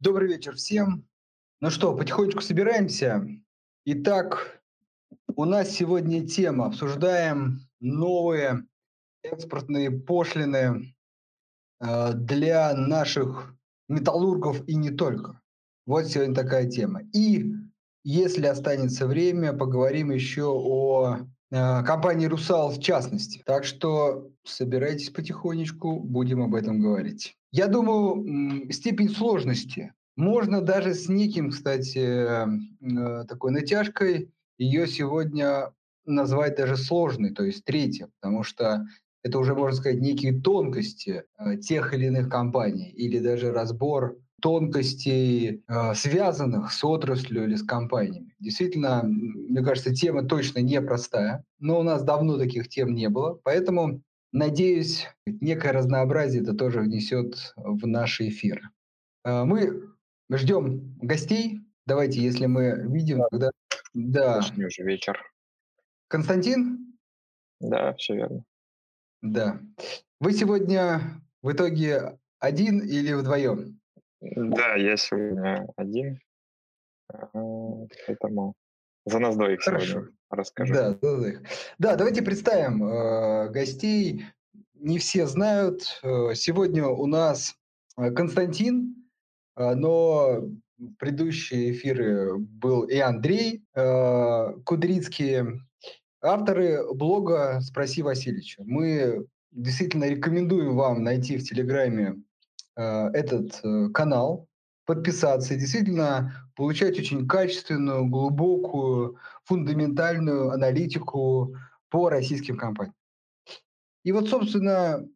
Добрый вечер всем. Ну что, потихонечку собираемся. Итак, у нас сегодня тема. Обсуждаем новые экспортные пошлины для наших металлургов и не только. Вот сегодня такая тема. И если останется время, поговорим еще о компании «Русал» в частности. Так что собирайтесь потихонечку, будем об этом говорить. Я думаю, степень сложности. Можно даже с неким, кстати, такой натяжкой ее сегодня назвать даже сложной, то есть третья, потому что это уже, можно сказать, некие тонкости тех или иных компаний или даже разбор тонкостей, связанных с отраслью или с компаниями. Действительно, мне кажется, тема точно непростая, но у нас давно таких тем не было, поэтому, надеюсь, некое разнообразие это тоже внесет в наш эфир. Мы ждем гостей. Давайте, если мы видим, тогда... Да. Сегодня уже вечер. Константин? Да, все верно. Да. Вы сегодня в итоге один или вдвоем? Да, я сегодня один. Поэтому за нас двоих сегодня расскажу. Да, за двоих. Да, давайте представим гостей. Не все знают. Сегодня у нас Константин, но в предыдущие эфиры был и Андрей Кудрицкий, авторы блога «Спроси Василича». Мы действительно рекомендуем вам найти в Телеграме этот канал, подписаться и действительно получать очень качественную, глубокую, фундаментальную аналитику по российским компаниям. И вот, собственно,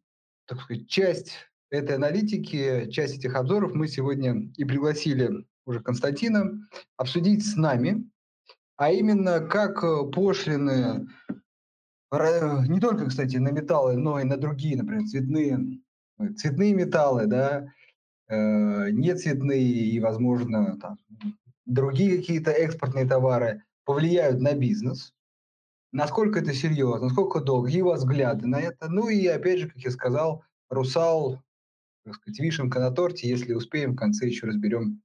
так сказать, часть этой аналитики, часть этих обзоров мы сегодня и пригласили уже Константина обсудить с нами, а именно как пошлины не только, кстати, на металлы, но и на другие, например, цветные металлы, да, нецветные и, возможно, там, другие какие-то экспортные товары повлияют на бизнес. Насколько это серьезно, насколько долго, какие у вас взгляды на это. Ну и, опять же, как я сказал, «Русал», так сказать, вишенка на торте, если успеем, в конце еще разберем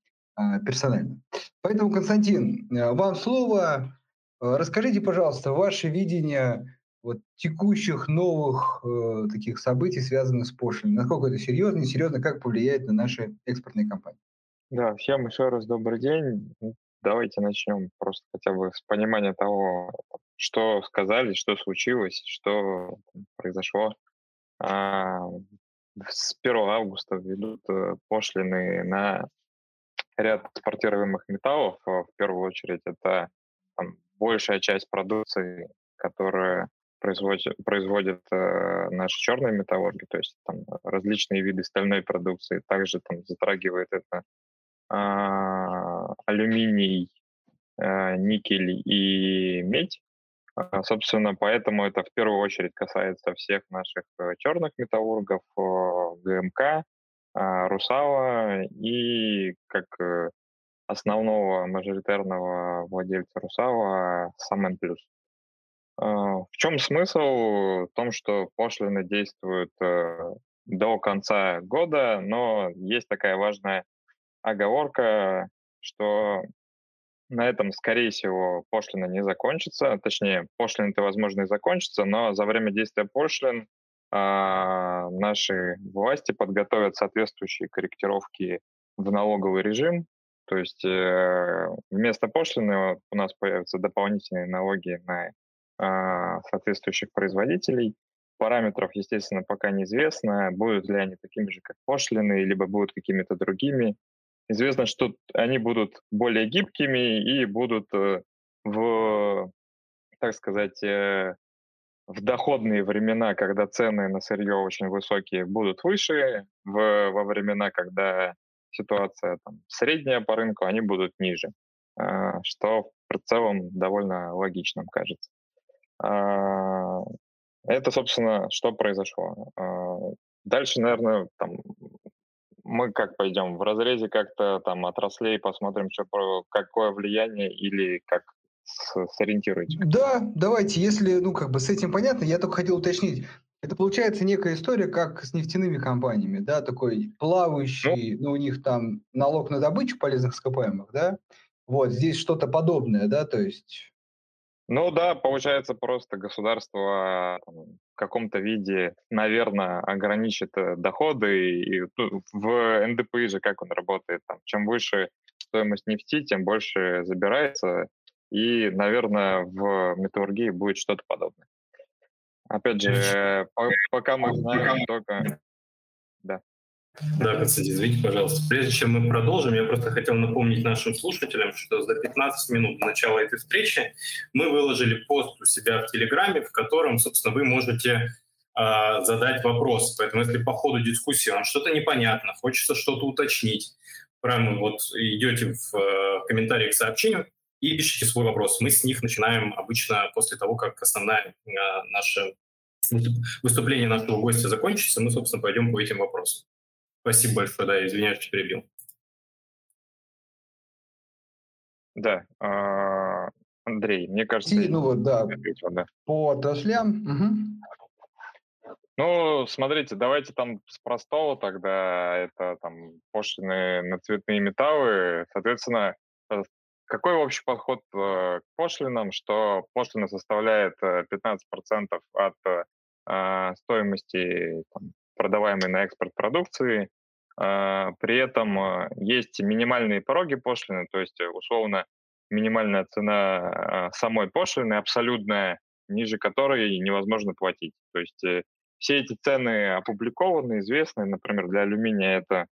персонально. Поэтому, Константин, вам слово. Расскажите, пожалуйста, ваше видение вот текущих новых таких событий, связанных с пошлиной. Насколько это серьезно, несерьезно, как повлияет на наши экспортные компании? Да, всем еще раз добрый день. Давайте начнем просто хотя бы с понимания того, что сказали, что случилось, что произошло. С 1 августа введут пошлины на ряд экспортируемых металлов. В первую очередь это большая часть продукции, которая производят наши черные металлурги, то есть там различные виды стальной продукции. Также там затрагивает это алюминий, никель и медь. Собственно, поэтому это в первую очередь касается всех наших черных металлургов, ГМК, «Русала» и как основного мажоритарного владельца «Русала» сам «Эн плюс». В чем смысл? В том, что пошлины действуют до конца года, но есть такая важная оговорка, что на этом, скорее всего, пошлина не закончится. Точнее, пошлины-то, возможно, и закончатся, но за время действия пошлин наши власти подготовят соответствующие корректировки в налоговый режим. То есть вместо пошлины у нас появятся дополнительные налоги на соответствующих производителей. Параметров, естественно, пока неизвестно, будут ли они такими же, как пошлины, либо будут какими-то другими. Известно, что они будут более гибкими и будут в, так сказать, в доходные времена, когда цены на сырье очень высокие, будут выше, во времена, когда ситуация там средняя по рынку, они будут ниже, что в целом довольно логичным кажется. Это, собственно, что произошло. Дальше, наверное, там... Мы как пойдем? В разрезе как-то там отраслей посмотрим, что, какое влияние или как сориентируете? Да, давайте, если, ну, как бы с этим понятно, я только хотел уточнить. Это получается некая история, как с нефтяными компаниями, да, такой плавающий, ну, у них там налог на добычу полезных ископаемых, да, вот здесь что-то подобное, да, то есть... Ну да, получается, просто государство там, в каком-то виде, наверное, ограничит доходы, и в НДПИ же как он работает, там, чем выше стоимость нефти, тем больше забирается, и, наверное, в металлургии будет что-то подобное. Опять же, пока мы знаем только... Да. Да, Константин, извините, пожалуйста. Прежде чем мы продолжим, я просто хотел напомнить нашим слушателям, что за 15 минут до начала этой встречи мы выложили пост у себя в Телеграме, в котором, собственно, вы можете задать вопрос. Поэтому, если по ходу дискуссии вам что-то непонятно, хочется что-то уточнить, прямо вот идете в комментарии к сообщению, и пишите свой вопрос. Мы с них начинаем обычно после того, как основное наше выступление нашего гостя закончится. Мы, собственно, пойдем по этим вопросам. Спасибо большое. Да, извиняюсь, что перебил. Да. Андрей, мне кажется... Ну вот, да. По отраслям. Ну, смотрите, давайте там с простого тогда. Это там пошлины на цветные металлы. Соответственно... Какой общий подход к пошлинам, что пошлина составляет 15% от стоимости там, продаваемой на экспорт продукции. При этом есть минимальные пороги пошлины, то есть условно минимальная цена самой пошлины, абсолютная, ниже которой невозможно платить. То есть все эти цены опубликованы, известны. Например, для алюминия это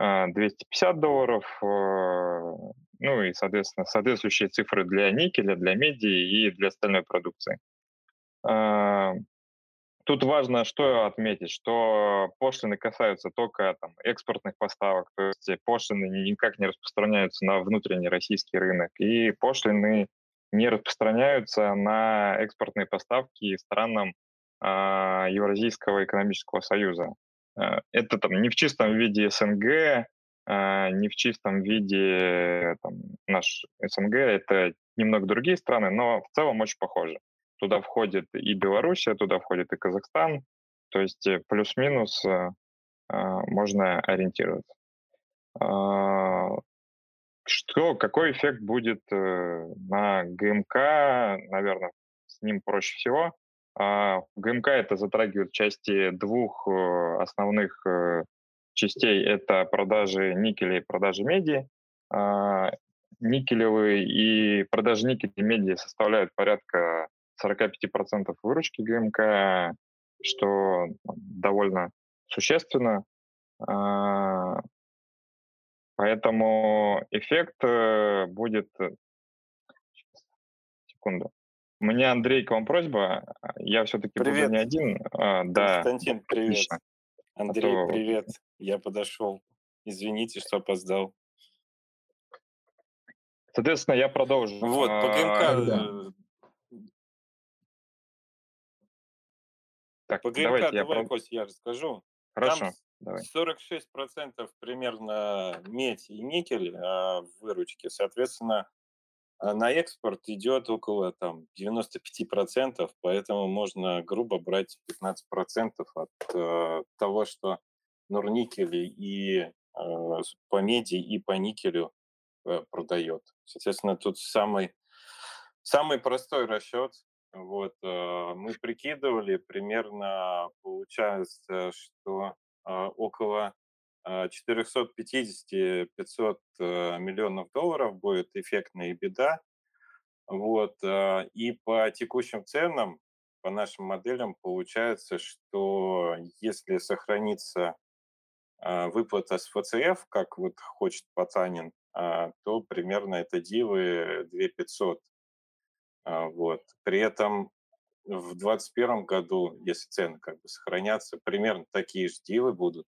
$250, ну и, соответственно, соответствующие цифры для никеля, для меди и для остальной продукции. Тут важно, что отметить, что пошлины касаются только там, экспортных поставок, то есть пошлины никак не распространяются на внутренний российский рынок, и пошлины не распространяются на экспортные поставки странам Евразийского экономического союза. Это там, не в чистом виде СНГ, не в чистом виде там, наш СНГ, это немного другие страны, но в целом очень похоже. Туда входит и Белоруссия, туда входит и Казахстан, то есть плюс-минус можно ориентироваться. Какой эффект будет на ГМК, наверное, с ним проще всего. ГМК это затрагивает части двух основных частей, это продажи никеля и продажи меди. Никелевые и продажи никеля и меди составляют порядка 45% выручки ГМК, что довольно существенно. Поэтому эффект будет... Секунду. У меня, Андрей, к вам просьба. Я все-таки привет. Буду не один. Константин, да. Привет. Отлично. Андрей, привет. Я подошел. Извините, что опоздал. Соответственно, я продолжу. Вот, по ГМК... Так, по ГМК давай, Кость, я расскажу. Хорошо, там давай. 46% примерно медь и никель в выручке, соответственно, на экспорт идет около там, 95%, поэтому можно грубо брать 15% от того, что Норникель и по меди и по никелю продает. Соответственно, тут самый простой расчет. Вот, мы прикидывали, примерно получается, что около 450-500 миллионов долларов будет эффектная EBITDA. Вот. И по текущим ценам, по нашим моделям, получается, что если сохранится выплата с ФЦФ, как вот хочет Потанин, то примерно это дивы 2500. Вот. При этом в 2021 году, если цены как бы сохранятся, примерно такие же дивы будут.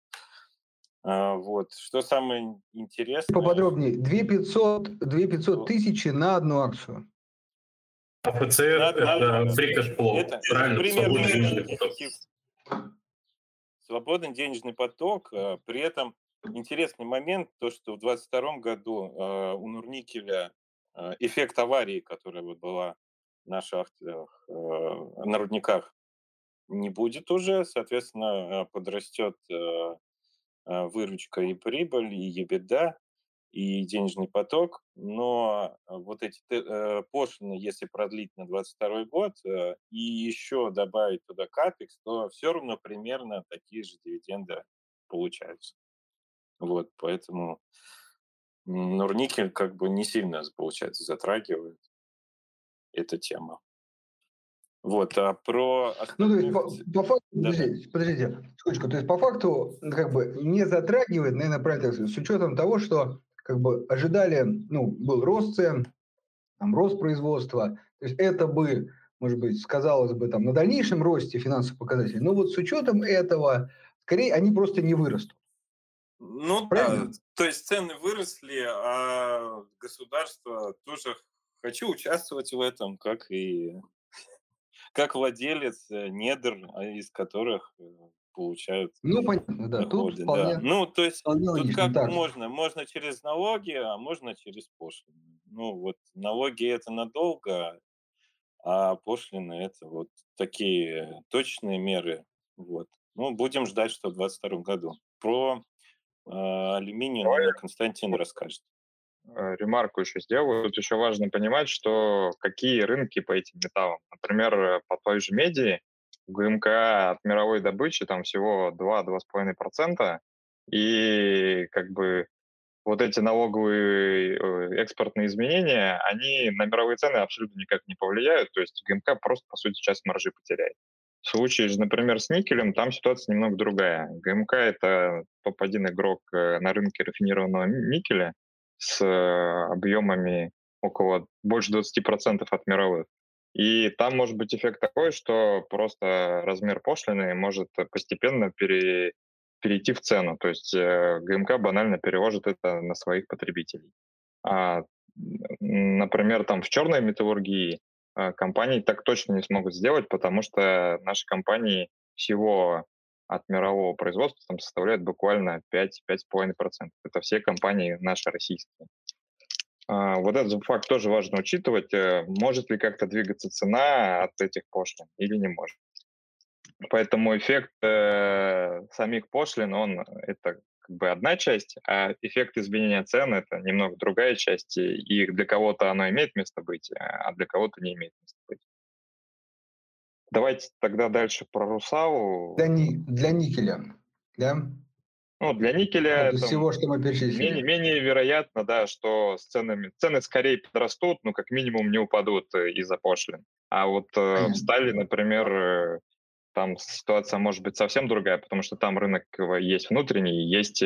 Вот. Что самое интересное... Поподробнее. 2500 тысячи на одну акцию. А ПЦР это фрикэшплоу. Свободный денежный поток. При этом интересный момент, то, что в 2022 году у Норникеля эффект аварии, которая вот была в наших на рудниках, не будет уже, соответственно, подрастет выручка и прибыль, и EBITDA, и денежный поток, но вот эти пошлины, если продлить на 2022 год и еще добавить туда капекс, то все равно примерно такие же дивиденды получаются. Вот, поэтому Норникель как бы не сильно, получается, затрагивает эта тема. Вот, а про... По факту, как бы не затрагивает, наверное, правильно сказать, с учетом того, что как бы ожидали, был рост цен, рост производства, то есть это бы, может быть, сказалось бы на дальнейшем росте финансовых показателей, но вот с учетом этого, скорее, они просто не вырастут. Правильно? Да, то есть цены выросли, а государство тоже хочу участвовать в этом, как владелец недр, из которых получают... понятно, да. Доходы, тут вполне... Да. То есть тут как так. Можно? Можно через налоги, а можно через пошлины. Налоги это надолго, а пошлины это такие точные меры. Будем ждать, что в 2022 году. Про алюминий, наверное, Константин расскажет. Ремарку еще сделаю. Тут еще важно понимать, что какие рынки по этим металлам. Например, по той же меди в ГМК от мировой добычи там всего 2-2,5%. И эти налоговые экспортные изменения, они на мировые цены абсолютно никак не повлияют. То есть ГМК просто, по сути, часть маржи потеряет. В случае, например, с никелем, там ситуация немного другая. ГМК – это топ-1 игрок на рынке рафинированного никеля, с объемами больше 20% от мировых. И там может быть эффект такой, что просто размер пошлины может постепенно перейти в цену. То есть ГМК банально переложит это на своих потребителей. Например, в черной металлургии компании так точно не смогут сделать, потому что наши компании всего от мирового производства составляет буквально 5-5,5%. Это все компании наши российские. Вот этот факт тоже важно учитывать. Может ли как-то двигаться цена от этих пошлин или не может. Поэтому эффект самих пошлин, это одна часть, а эффект изменения цен – это немного другая часть. И для кого-то оно имеет место быть, а для кого-то не имеет места быть. Давайте тогда дальше про Русал. Для никеля, да? Для никеля это всего, что мы перечислили. Менее вероятно, да, что с цены скорее подрастут, но как минимум не упадут из-за пошлин. А в стали, например, там ситуация может быть совсем другая, потому что там рынок есть внутренний, есть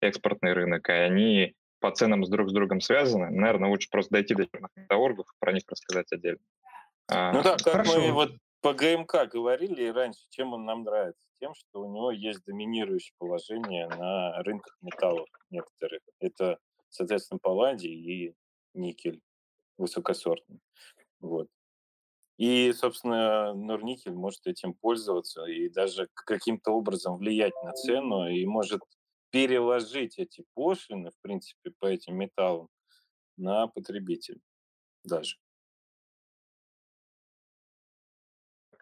экспортный рынок, и они по ценам друг с другом связаны. Наверное, лучше просто дойти до черных металлургов и про них рассказать отдельно. Хорошо. Мы по ГМК говорили и раньше, чем он нам нравится? Тем, что у него есть доминирующее положение на рынках металлов некоторых. Это, соответственно, палладий и никель высокосортный. И, собственно, Норникель может этим пользоваться и даже каким-то образом влиять на цену и может переложить эти пошлины, в принципе, по этим металлам на потребителя даже.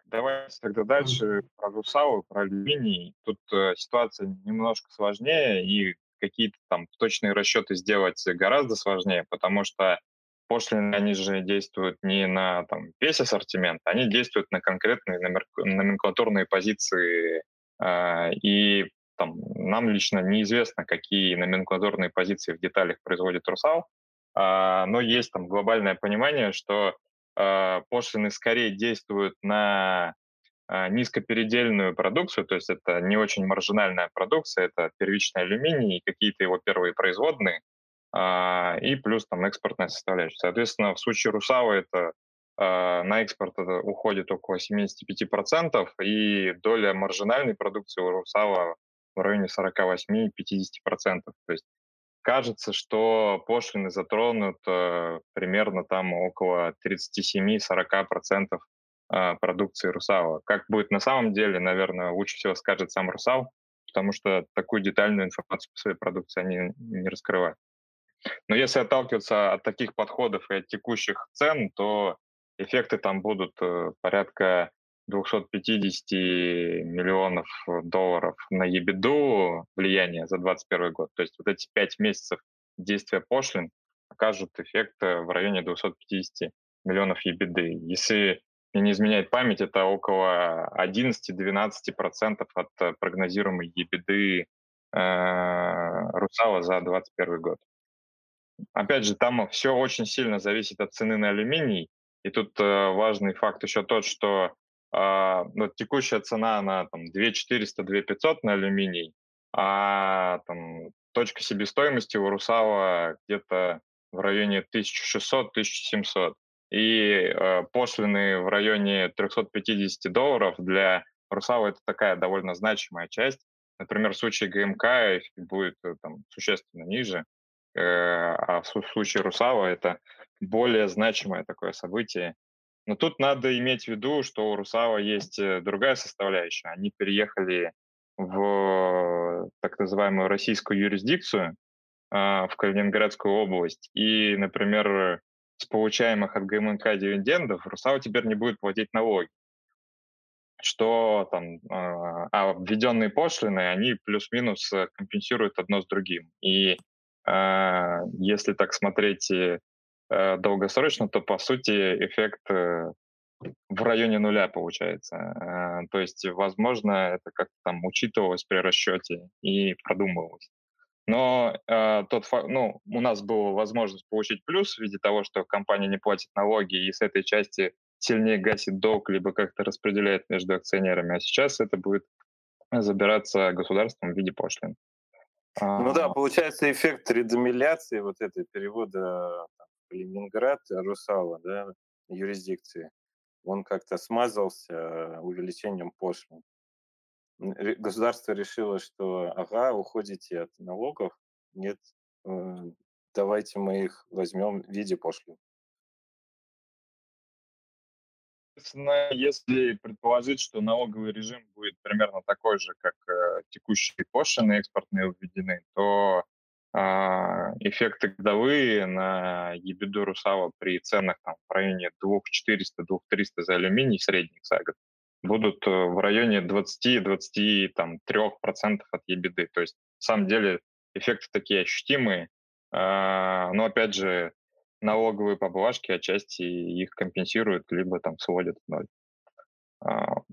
Давайте тогда дальше про Русал, про алюминий. Тут ситуация немножко сложнее, и какие-то точные расчеты сделать гораздо сложнее, потому что пошлины, они же действуют не на весь ассортимент, они действуют на конкретные номенклатурные позиции. И нам лично неизвестно, какие номенклатурные позиции в деталях производит Русал, но есть глобальное понимание, что пошлины скорее действуют на низкопередельную продукцию, то есть это не очень маржинальная продукция, это первичный алюминий и какие-то его первые производные, и плюс экспортная составляющая. Соответственно, в случае Русала это на экспорт это уходит около 75%, и доля маржинальной продукции у Русала в районе 48-50%. То есть кажется, что пошлины затронут примерно около 37-40% продукции Русала. Как будет на самом деле, наверное, лучше всего скажет сам Русал, потому что такую детальную информацию по своей продукции они не раскрывают. Но если отталкиваться от таких подходов и от текущих цен, то эффекты будут порядка 250 миллионов долларов на ебиду влияние за 2021 год. То есть вот эти 5 месяцев действия пошлин окажут эффект в районе 250 миллионов ебиды. Если мне не изменяет память, это около 11-12% от прогнозируемой ебиды Русала за 2021 год. Опять же, там все очень сильно зависит от цены на алюминий. И тут важный факт еще тот, что текущая цена на 2400-2500 на алюминий, а точка себестоимости у Русала где-то в районе 1600-1700. И пошлины в районе $350 для Русала — это такая довольно значимая часть. Например, в случае ГМК будет существенно ниже, а в случае Русала это более значимое такое событие. Но тут надо иметь в виду, что у Русала есть другая составляющая. Они переехали в так называемую российскую юрисдикцию, в Калининградскую область. И, например, с получаемых от ГМК дивидендов Русал теперь не будет платить налоги. Введенные пошлины, они плюс-минус компенсируют одно с другим. И если так смотреть долгосрочно, то, по сути, эффект в районе нуля получается. То есть, возможно, это как-то учитывалось при расчете и продумывалось. Но у нас была возможность получить плюс в виде того, что компания не платит налоги и с этой части сильнее гасит долг, либо как-то распределяет между акционерами. А сейчас это будет забираться государством в виде пошлин. Получается эффект редомиляции перевода Ленинград, Русала, юрисдикции, он как-то смазался увеличением пошлин. Государство решило, что уходите от налогов, нет, давайте мы их возьмем в виде пошлин. Если предположить, что налоговый режим будет примерно такой же, как текущие пошлины экспортные введены, то эффекты годовые на ебиду Русала при ценах в районе 2400-2300 за алюминий средних за год будут в районе 20-23% от ебиды. То есть, на самом деле, эффекты такие ощутимые. Но, опять же, налоговые поблажки отчасти их компенсируют, либо сводят в ноль. Про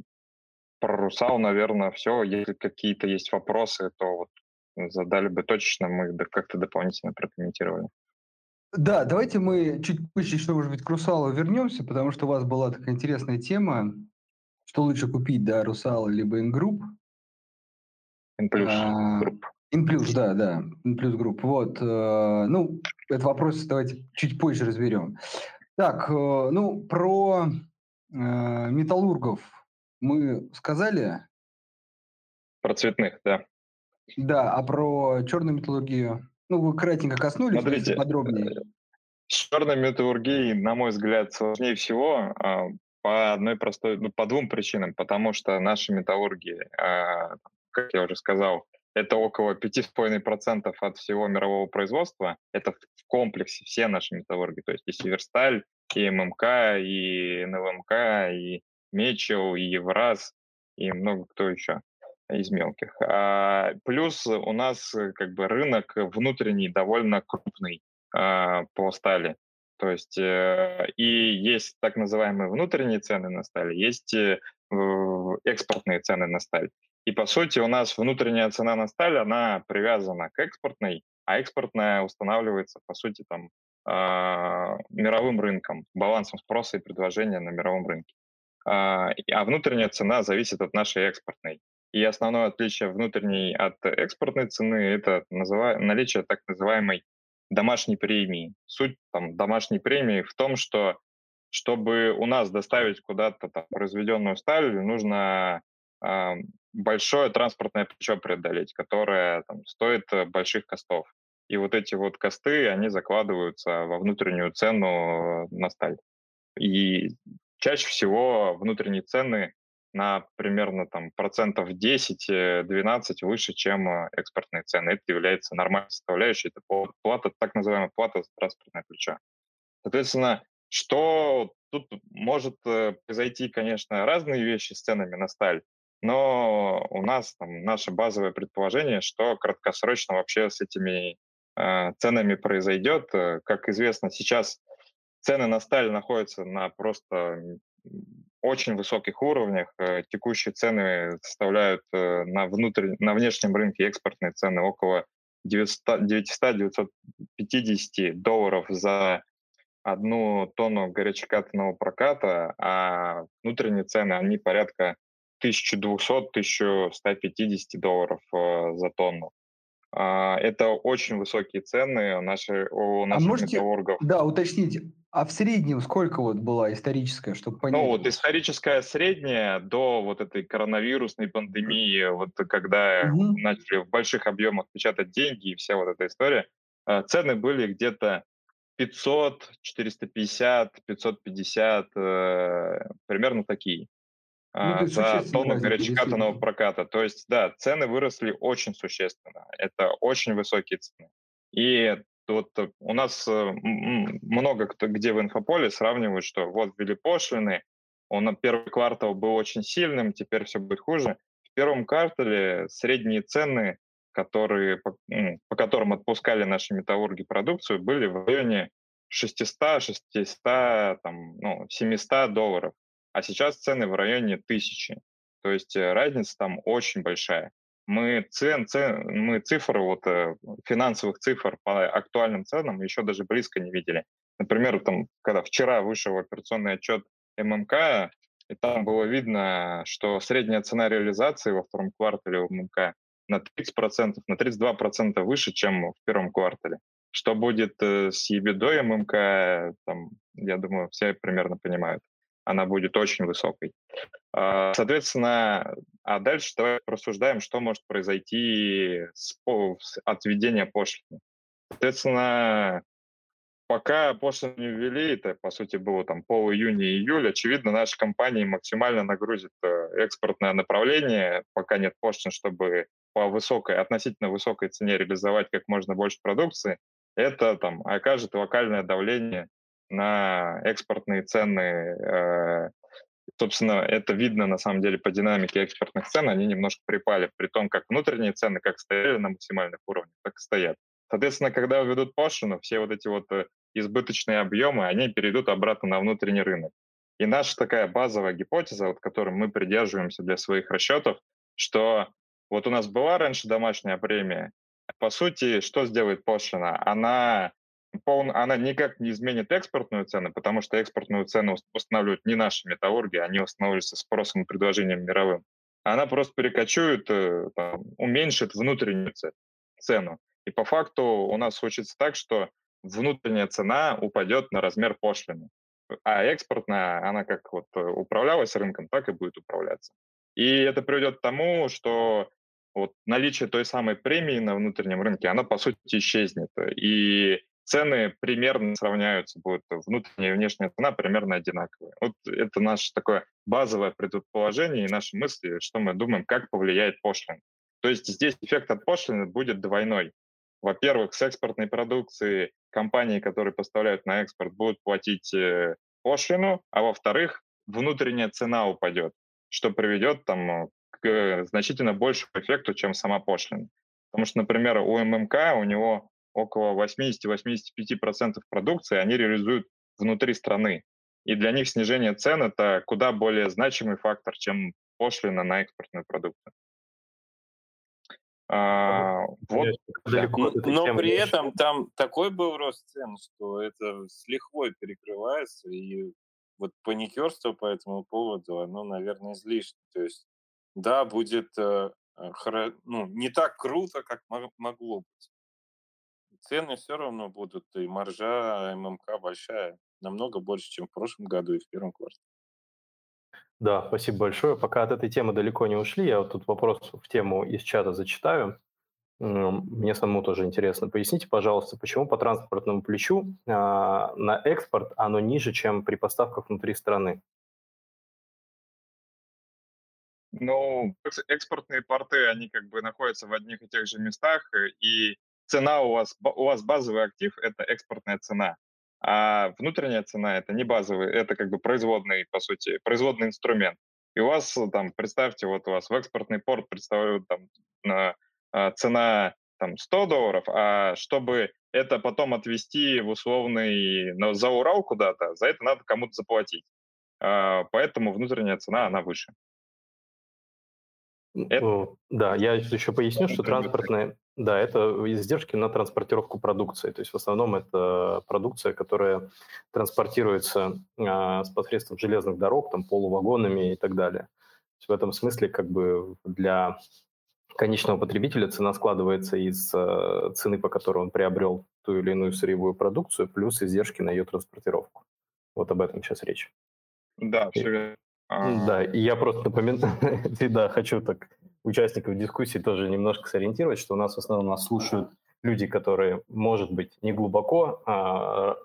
Русал, наверное, все. Если какие-то есть вопросы, то задали бы точечно, мы их как-то дополнительно прокомментировали. Да, давайте мы чуть позже, может быть, к Русалу вернемся, потому что у вас была такая интересная тема, что лучше купить, Русал либо Ингрупп. Эн плюс групп. Эн плюс, да, Эн плюс групп. Этот вопрос давайте чуть позже разберем. Так, про металлургов мы сказали. Про цветных, да. Да, а про черную металлургию? Вы кратенько коснулись, смотрите, подробнее. С черной металлургией, на мой взгляд, сложнее всего по двум причинам. Потому что наши металлурги, как я уже сказал, это около 5,5% от всего мирового производства. Это в комплексе все наши металлурги. То есть и Северсталь, и ММК, и НЛМК, и Мечел, и Евраз, и много кто еще из мелких. Плюс у нас рынок внутренний довольно крупный по стали. То есть и есть так называемые внутренние цены на сталь, есть экспортные цены на сталь. И по сути у нас внутренняя цена на сталь, она привязана к экспортной, а экспортная устанавливается по сути мировым рынком, балансом спроса и предложения на мировом рынке. А внутренняя цена зависит от нашей экспортной. И основное отличие внутренней от экспортной цены — это наличие так называемой домашней премии. Суть домашней премии в том, что чтобы у нас доставить куда-то произведенную сталь, нужно большое транспортное плечо преодолеть, которое стоит больших костов. И эти косты, они закладываются во внутреннюю цену на сталь. И чаще всего внутренние цены на примерно 10-12% выше, чем экспортные цены. Это является нормальной составляющей, это плата, так называемая плата за транспортное плечо. Соответственно, что тут может произойти, конечно, разные вещи с ценами на сталь, но у нас там, наше базовое предположение, что краткосрочно вообще с этими ценами произойдет. Как известно, сейчас цены на сталь находятся на просто очень высоких уровнях. Текущие цены составляют на внешнем рынке экспортные цены около 900-950 долларов за одну тонну горячекатанного проката, а внутренние цены, они порядка 1200-1150 долларов за тонну. Это очень высокие цены у наших металлургов. Да, уточните, а в среднем сколько вот была историческая, чтобы понять? Ну вот историческая средняя до вот этой коронавирусной пандемии, вот когда начали в больших объемах печатать деньги и вся вот эта история, цены были где-то 500, 450, 550, примерно такие. Ну, за тонну горячекатаного проката. То есть, да, цены выросли очень существенно. Это очень высокие цены. И вот у нас много где в инфополе сравнивают, что вот ввели пошлины, он первый квартал был очень сильным, теперь все будет хуже. В первом квартале средние цены, по которым отпускали наши металлурги продукцию, были в районе 600-700 долларов. А сейчас цены в районе 1000. То есть разница там очень большая. Мы цифры, финансовых цифр по актуальным ценам еще даже близко не видели. Например, там, когда вчера вышел операционный отчет ММК, и там было видно, что средняя цена реализации во втором квартале у ММК на 30%, на 32% выше, чем в первом квартале. Что будет с EBITDA ММК, там, я думаю, все примерно понимают. Она будет очень высокой. Соответственно, а дальше давай рассуждаем, что может произойти от введения пошлины. Соответственно, пока пошлину не ввели, это, по сути, было там пол-июня-июль, очевидно, наши компании максимально нагрузят экспортное направление, пока нет пошлин, чтобы по относительно высокой цене реализовать как можно больше продукции. Это там окажет локальное давление на экспортные цены. Собственно, это видно на самом деле по динамике экспортных цен, они немножко припали, при том, как внутренние цены как стояли на максимальных уровнях, так и стоят. Соответственно, когда введут пошлину, все вот эти вот избыточные объемы, они перейдут обратно на внутренний рынок. И наша такая базовая гипотеза, которой мы придерживаемся для своих расчетов, что вот у нас была раньше домашняя премия, по сути, что сделает пошлина? Она никак не изменит экспортную цену, потому что экспортную цену устанавливают не наши металлурги, они устанавливаются спросом и предложением мировым. Она просто перекочует, уменьшит внутреннюю цену. И по факту у нас случится так, что внутренняя цена упадет на размер пошлины, а экспортная, она как вот управлялась рынком, так и будет управляться. И это приведет к тому, что вот наличие той самой премии на внутреннем рынке, она по сути исчезнет. И цены примерно сравняются, будут внутренняя и внешняя цена примерно одинаковые. Вот это наше такое базовое предположение и наши мысли, что мы думаем, как повлияет пошлина. То есть здесь эффект от пошлины будет двойной. Во-первых, с экспортной продукции компании, которые поставляют на экспорт, будут платить пошлину, а во-вторых, внутренняя цена упадет, что приведет к значительно большему эффекту, чем сама пошлина. Потому что, например, у ММК, у него около 80-85% продукции они реализуют внутри страны. И для них снижение цен — это куда более значимый фактор, чем пошлина на экспортную продукцию. Но при этом там такой был рост цен, что это с лихвой перекрывается, и вот паникерство по этому поводу, оно, наверное, излишне. То есть, да, будет не так круто, как могло быть. Цены все равно будут, и маржа ММК большая, намного больше, чем в прошлом году и в первом квартале. Да, спасибо большое. Пока от этой темы далеко не ушли, я вот тут вопрос в тему из чата зачитаю. Мне самому тоже интересно. Поясните, пожалуйста, почему по транспортному плечу на экспорт оно ниже, чем при поставках внутри страны? Ну, экспортные порты, они как бы находятся в одних и тех же местах, и цена у вас базовый актив — это экспортная цена. А внутренняя цена — это не базовый, это как бы производный, по сути, производный инструмент. И у вас там, представьте, вот у вас в экспортный порт там, цена там, $100, а чтобы это потом отвезти в условный, ну, за Урал куда-то, за это надо кому-то заплатить. Поэтому внутренняя цена, она выше. Это... Да, я еще поясню, что транспортные... Да, это издержки на транспортировку продукции. То есть в основном это продукция, которая транспортируется с посредством железных дорог, там, полувагонами и так далее. То есть в этом смысле как бы для конечного потребителя цена складывается из цены, по которой он приобрел ту или иную сырьевую продукцию, плюс издержки на ее транспортировку. Вот об этом сейчас речь. Да, все верно. Да, и я просто напоминаю, да, хочу так участников дискуссии тоже немножко сориентировать, что у нас в основном нас слушают люди, которые, может быть, не глубоко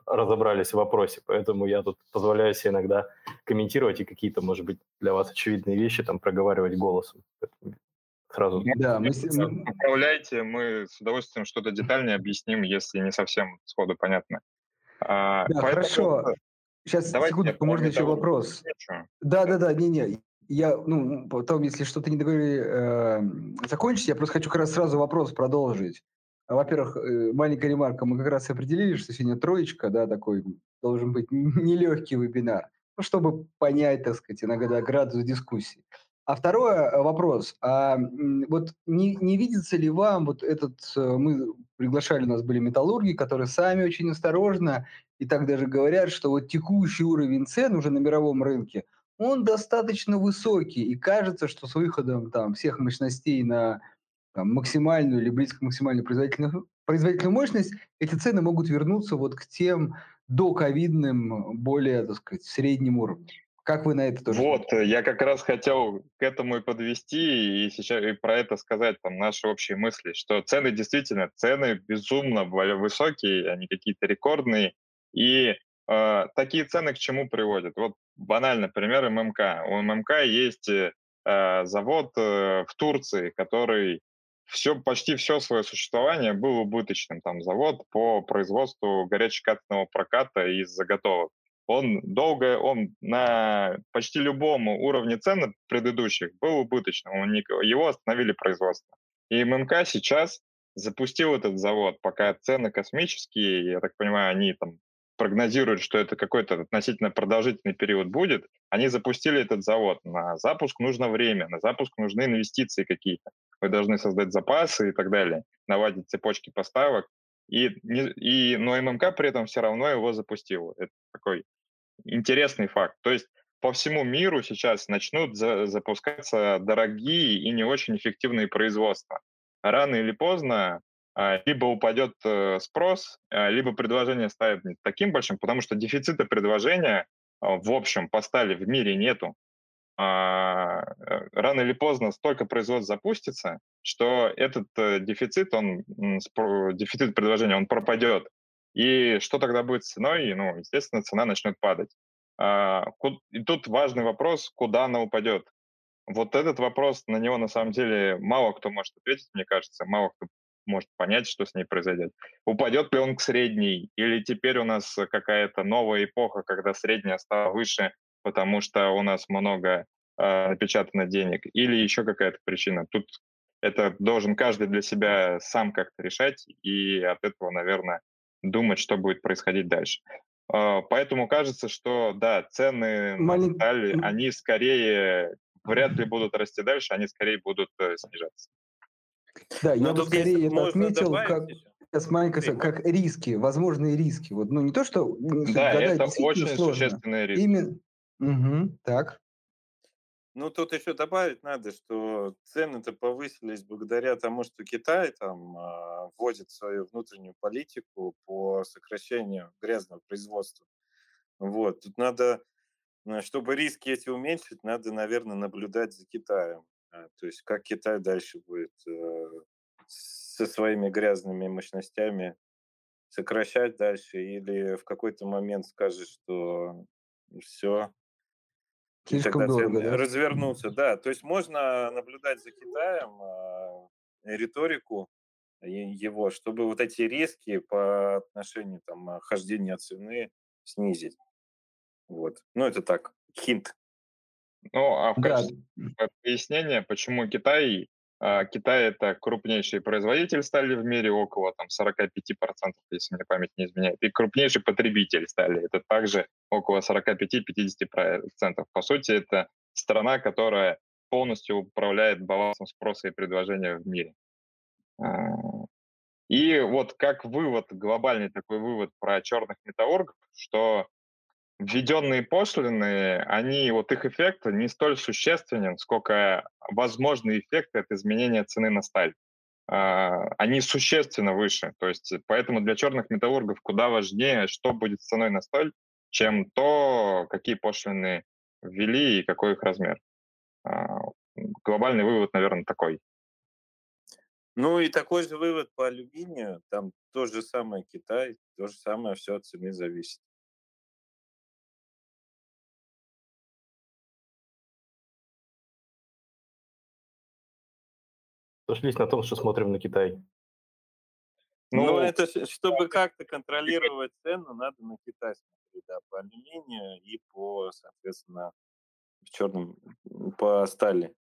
разобрались в вопросе, поэтому я тут позволяю себе иногда комментировать и какие-то, может быть, для вас очевидные вещи там проговаривать голосом. Сразу. Да, поправляйте, мы с удовольствием что-то детальнее объясним, если не совсем сходу понятно. Да, поэтому... Хорошо. Сейчас, давайте секундочку, можно еще вопрос. Да, не-не, я, потом, если что-то не договорили, закончить, я просто хочу как раз сразу вопрос продолжить. Во-первых, маленькая ремарка, мы как раз определили, что сегодня троечка, да, такой должен быть нелегкий вебинар, ну, чтобы понять, так сказать, иногда градус дискуссии. А второй вопрос, вот не видится ли вам вот этот, мы приглашали, у нас были металлурги, которые сами очень осторожно, и так даже говорят, что вот текущий уровень цен уже на мировом рынке, он достаточно высокий, и кажется, что с выходом там всех мощностей на там, максимальную или близко к максимальную производительную мощность, эти цены могут вернуться вот к тем доковидным, более, так сказать, средним уровням. Как вы на это тоже? Вот, я как раз хотел к этому и подвести, и сейчас и про это сказать, там, наши общие мысли, что цены действительно, цены безумно высокие, они какие-то рекордные, и такие цены к чему приводят? Вот банально пример ММК. У ММК есть завод в Турции, который почти все свое существование был убыточным, там завод по производству горячекатанного проката из заготовок. Он на почти любом уровне цен предыдущих был убыточным, его остановили производство. И ММК сейчас запустил этот завод, пока цены космические, я так понимаю, они там прогнозируют, что это какой-то относительно продолжительный период будет, они запустили этот завод. На запуск нужно время, на запуск нужны инвестиции какие-то. Вы должны создать запасы и так далее, наладить цепочки поставок. Но ММК при этом все равно его запустил. Это такой интересный факт. То есть по всему миру сейчас начнут запускаться дорогие и не очень эффективные производства. Рано или поздно либо упадет спрос, либо предложение станет не таким большим, потому что дефицита предложения в общем по стали в мире нету. Рано или поздно столько производств запустится, что этот дефицит предложения, он пропадет. И что тогда будет с ценой? Естественно, цена начнет падать. И тут важный вопрос, куда она упадет. Вот этот вопрос, на него на самом деле мало кто может ответить, мне кажется, мало кто может понять, что с ней произойдет. Упадет ли он к средней? Или теперь у нас какая-то новая эпоха, когда средняя стала выше, потому что у нас много напечатано денег? Или еще какая-то причина? Тут это должен каждый для себя сам как-то решать и от этого, наверное, думать, что будет происходить дальше. Поэтому кажется, что да, цены на сталь, они скорее вряд ли будут расти дальше, они скорее будут снижаться. Да, я бы скорее это отметил как риски, возможные риски. Вот, не то, что... Да, это очень существенные риски. Так. Тут еще добавить надо, что цены-то повысились благодаря тому, что Китай там вводит свою внутреннюю политику по сокращению грязного производства. Вот. Тут надо, чтобы риски эти уменьшить, надо, наверное, наблюдать за Китаем. То есть как Китай дальше будет со своими грязными мощностями сокращать дальше или в какой-то момент скажет, что все... Слишком долго, да? Развернулся, да. То есть можно наблюдать за Китаем, риторику его, чтобы вот эти риски по отношению там, хождения от цены снизить. Вот. Ну, это так, хинт. Ну, а в качестве пояснения, почему Китай... Китай – это крупнейший производитель стали в мире, около там, 45%, если мне память не изменяет, и крупнейший потребитель стали. Это также около 45-50%. По сути, это страна, которая полностью управляет балансом спроса и предложения в мире. И вот как вывод, глобальный такой вывод про черных металлургов, что введенные пошлины, они, вот их эффект не столь существенен, сколько возможный эффект от изменения цены на сталь. Они существенно выше. То есть, поэтому для черных металлургов куда важнее, что будет с ценой на сталь, чем то, какие пошлины ввели и какой их размер. Глобальный вывод, наверное, такой. Ну и такой же вывод по алюминию. Там то же самое Китай, то же самое все от цены зависит. Сошлись на том, что смотрим на Китай. Ну это чтобы как-то контролировать цену, надо на Китай смотреть, да, по алюминию и по, соответственно, по стали.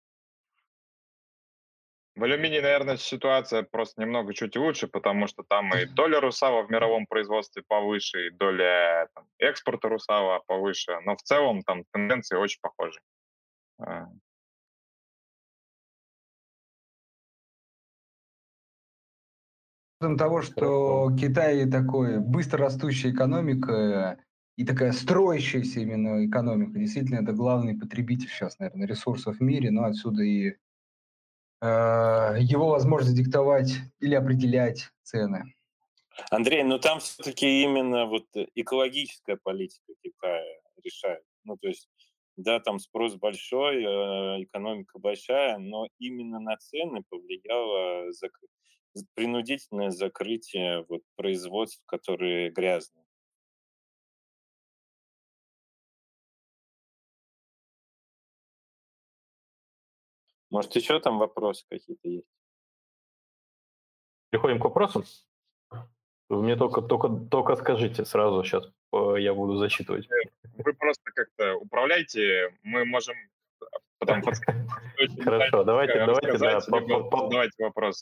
В алюминии, наверное, ситуация просто немного чуть лучше, потому что там и доля русала в мировом производстве повыше, и доля там, экспорта русала повыше, но в целом там тенденции очень похожи. Того, что Китай такой быстро растущая экономика и такая строящаяся именно экономика, действительно, это главный потребитель сейчас, наверное, ресурсов в мире, но отсюда и его возможность диктовать или определять цены. Андрей, ну там все-таки именно вот экологическая политика Китая решает. Ну то есть, да, там спрос большой, экономика большая, но именно на цены повлияло принудительное закрытие вот, производств, которые грязные. Может, еще там вопросы какие-то есть? Переходим к вопросам. Вы мне только скажите сразу, сейчас я буду зачитывать. Вы просто как-то управляйте, мы можем потом подсказать. Хорошо, давайте вопросы.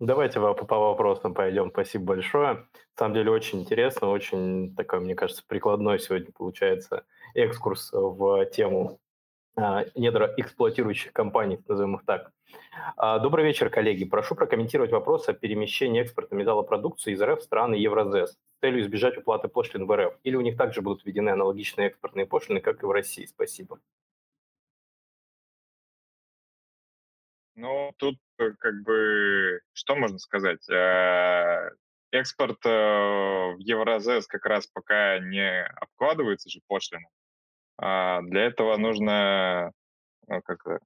Давайте по вопросам пойдем. Спасибо большое. На самом деле очень интересно, очень такой, мне кажется, прикладной сегодня получается экскурс в тему недроэксплуатирующих компаний, назовем их так. Добрый вечер, коллеги. Прошу прокомментировать вопрос о перемещении экспорта металлопродукции из РФ в страны Евразес с целью избежать уплаты пошлин в РФ. Или у них также будут введены аналогичные экспортные пошлины, как и в России? Спасибо. Ну, тут как бы, что можно сказать? Экспорт в Евразес как раз пока не обкладывается же пошлиной. Для этого нужно... Это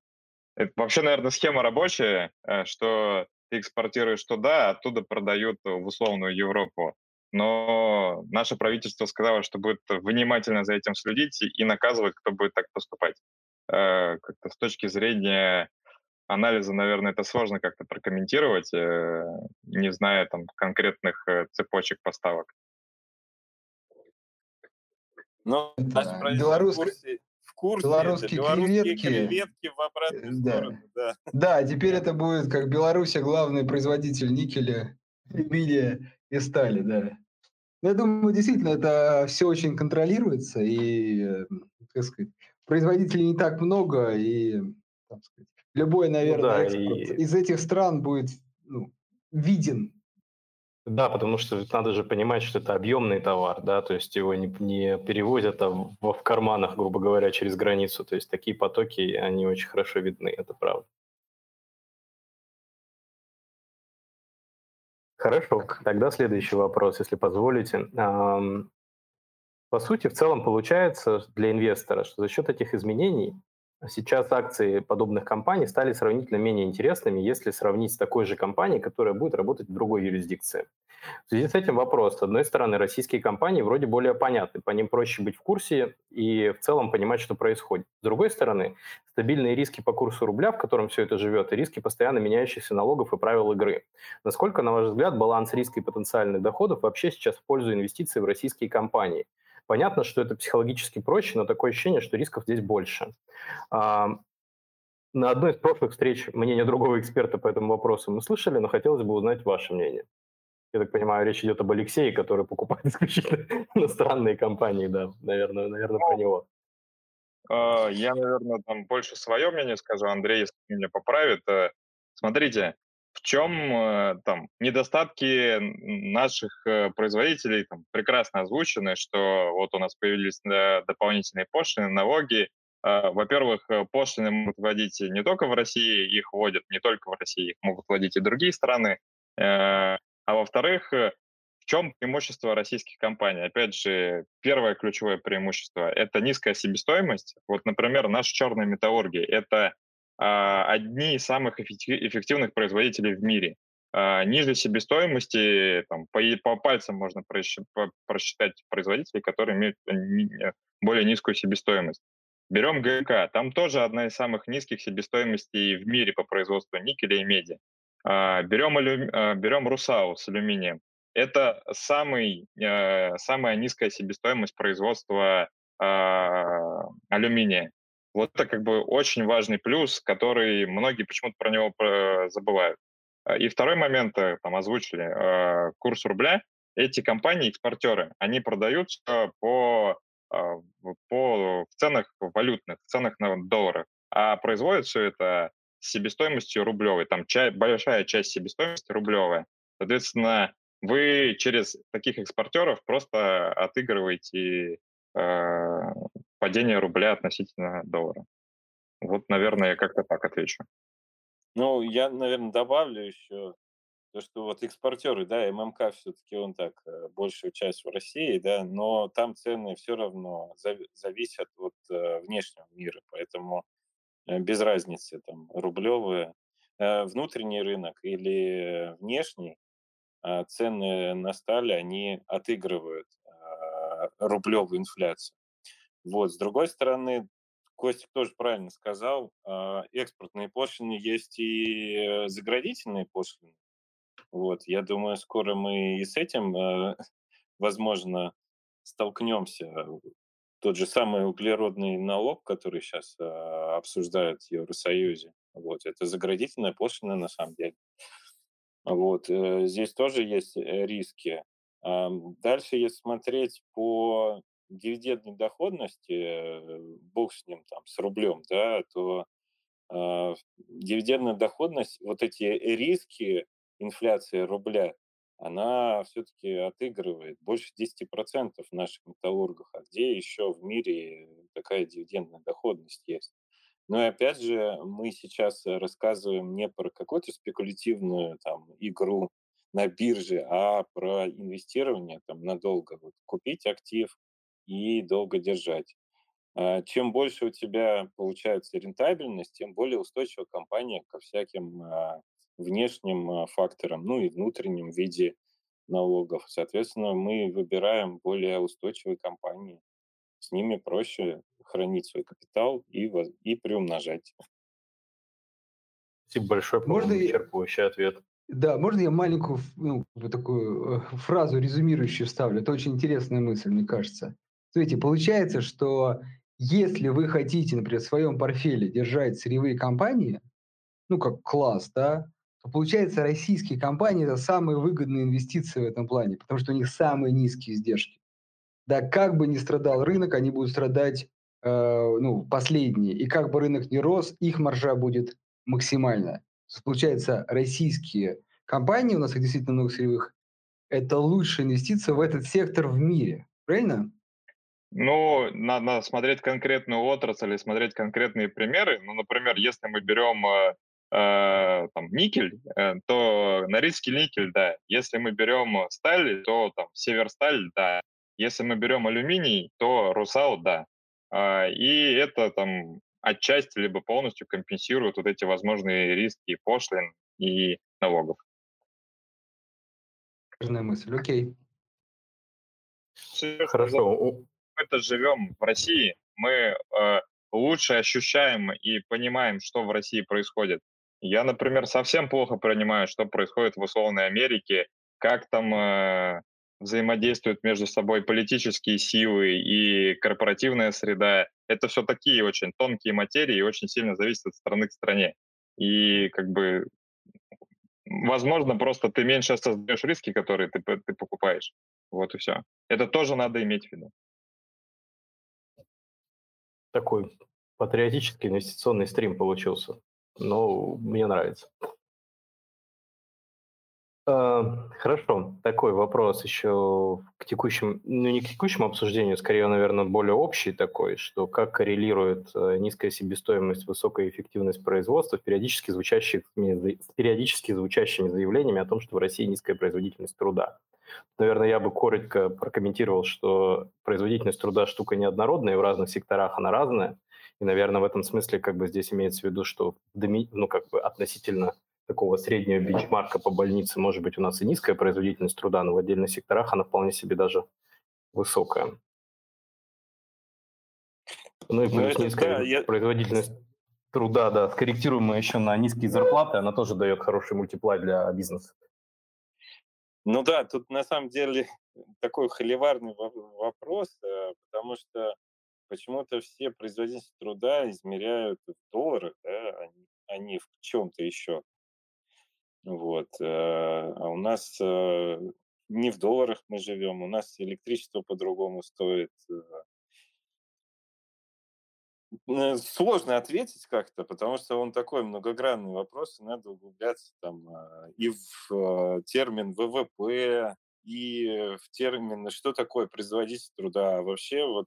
вообще, наверное, схема рабочая, что ты экспортируешь туда, оттуда продают в условную Европу. Но наше правительство сказало, что будет внимательно за этим следить и наказывать, кто будет так поступать. Как-то с точки зрения... анализа, наверное, это сложно как-то прокомментировать, не зная там конкретных цепочек поставок. Ну, да. Белорусские креветки в обратную сторону. Да. Да, теперь это будет как Беларусь, главный производитель никеля, алюминия и стали, да. Я думаю, действительно, это все очень контролируется, и, так сказать, производителей не так много, и, так сказать, любой, наверное, экспорт из этих стран будет виден. Да, потому что надо же понимать, что это объемный товар, да, то есть его не перевозят в карманах, грубо говоря, через границу. То есть такие потоки, они очень хорошо видны, это правда. Хорошо, тогда следующий вопрос, если позволите. По сути, в целом получается для инвестора, что за счет этих изменений Сейчас акции подобных компаний стали сравнительно менее интересными, если сравнить с такой же компанией, которая будет работать в другой юрисдикции. В связи с этим вопрос. С одной стороны, российские компании вроде более понятны, по ним проще быть в курсе и в целом понимать, что происходит. С другой стороны, стабильные риски по курсу рубля, в котором все это живет, и риски постоянно меняющихся налогов и правил игры. Насколько, на ваш взгляд, баланс риска и потенциальных доходов вообще сейчас в пользу инвестиций в российские компании? Понятно, что это психологически проще, но такое ощущение, что рисков здесь больше. На одной из прошлых встреч мнение другого эксперта по этому вопросу мы слышали, но хотелось бы узнать ваше мнение. Я так понимаю, речь идет об Алексее, который покупает исключительно иностранные компании, да, наверное, про него. Я, наверное, там больше свое мнение скажу, Андрей, если меня поправит. Смотрите, в чем там недостатки наших производителей там прекрасно озвучены, что вот у нас появились дополнительные пошлины, налоги. Во-первых, пошлины могут вводить не только в России, их вводят не только в России, их могут вводить и другие страны. А во-вторых, в чем преимущество российских компаний? Опять же, первое ключевое преимущество – это низкая себестоимость. Вот, например, наша черная металлургия – это одни из самых эффективных производителей в мире. Ниже себестоимости, там, по пальцам можно просчитать производителей, которые имеют более низкую себестоимость. Берем ГМК, там тоже одна из самых низких себестоимостей в мире по производству никеля и меди. Берем Русал с алюминием. Это самая низкая себестоимость производства алюминия. Вот это как бы очень важный плюс, который многие почему-то про него забывают. И второй момент, там озвучили, курс рубля. Эти компании, экспортеры, они продаются в ценах валютных, в ценах на долларах, а производят все это с себестоимостью рублевой, там большая часть себестоимости рублевая. Соответственно, вы через таких экспортеров просто отыгрываете падение рубля относительно доллара. Вот, наверное, я как-то так отвечу. Ну, я, наверное, добавлю еще, то, что вот экспортеры, да, ММК все-таки он так, большую часть в России, да, но там цены все равно зависят от внешнего мира, поэтому без разницы, там, рублевые, внутренний рынок или внешний, цены на сталь, они отыгрывают рублевую инфляцию. Вот, с другой стороны, Костик тоже правильно сказал, экспортные пошлины есть и заградительные пошлины. Вот, я думаю, скоро мы и с этим, возможно, столкнемся. Тот же самый углеродный налог, который сейчас обсуждают в Евросоюзе, вот, это заградительная пошлина на самом деле. Вот, здесь тоже есть риски. Дальше, если смотреть по дивидендной доходности, бог с ним, там, с рублем, да, то дивидендная доходность, вот эти риски инфляции рубля, она все-таки отыгрывает больше 10% в наших металлургах. А где еще в мире такая дивидендная доходность есть? Ну и опять же, мы сейчас рассказываем не про какую-то спекулятивную там игру на бирже, а про инвестирование там надолго. Вот, купить актив и долго держать. Чем больше у тебя получается рентабельность, тем более устойчива компания ко всяким внешним факторам, ну и внутренним в виде налогов. Соответственно, мы выбираем более устойчивые компании. С ними проще хранить свой капитал и приумножать. Спасибо большое. Можно исчерпывающий ответ? Да, можно я маленькую такую фразу резюмирующую вставлю? Это очень интересная мысль, мне кажется. Смотрите, получается, что если вы хотите, например, в своем портфеле держать сырьевые компании, ну как класс, да, получается, российские компании – это самые выгодные инвестиции в этом плане, потому что у них самые низкие издержки. Да, как бы ни страдал рынок, они будут страдать последние. И как бы рынок ни рос, их маржа будет максимальная. Получается, российские компании, у нас их действительно много сырьевых, это лучшая инвестиция в этот сектор в мире. Правильно? Ну, надо смотреть конкретную отрасль и смотреть конкретные примеры. Ну, например, если мы берем там, никель, то норильский никель, да. Если мы берем сталь, то там Северсталь, да. Если мы берем алюминий, то Русал, да. И это там отчасти либо полностью компенсируют вот эти возможные риски пошлин и налогов. Верная мысль, окей. Хорошо. Мы-то живем в России, мы лучше ощущаем и понимаем, что в России происходит. Я, например, совсем плохо понимаю, что происходит в условной Америке, как там взаимодействуют между собой политические силы и корпоративная среда. Это все такие очень тонкие материи и очень сильно зависит от страны к стране. И как бы, возможно, просто ты меньше создаешь риски, которые ты покупаешь. Вот и все. Это тоже надо иметь в виду. Такой патриотический инвестиционный стрим получился. Но мне нравится. Хорошо, такой вопрос еще к текущему, ну не к текущему обсуждению, скорее, наверное, более общий такой, что как коррелирует низкая себестоимость, высокая эффективность производства с периодически звучащими заявлениями о том, что в России низкая производительность труда. Наверное, я бы коротко прокомментировал, что производительность труда штука неоднородная, в разных секторах она разная, и, наверное, в этом смысле как бы здесь имеется в виду, что относительно такого среднего бенчмарка по больнице, может быть, у нас и низкая производительность труда, но в отдельных секторах она вполне себе даже высокая. Ну и плюс низкая производительность труда, да, скорректируемая еще на низкие зарплаты, она тоже дает хороший мультиплай для бизнеса. Ну да, тут на самом деле такой холиварный вопрос, потому что почему-то все производительность труда измеряют в долларах, да, а не в чем-то еще. Вот. А у нас не в долларах мы живем, у нас электричество по-другому стоит. Сложно ответить как-то, потому что он такой многогранный вопрос, и надо углубляться там и в термин ВВП, и в термин, что такое производитель труда. Вообще, вот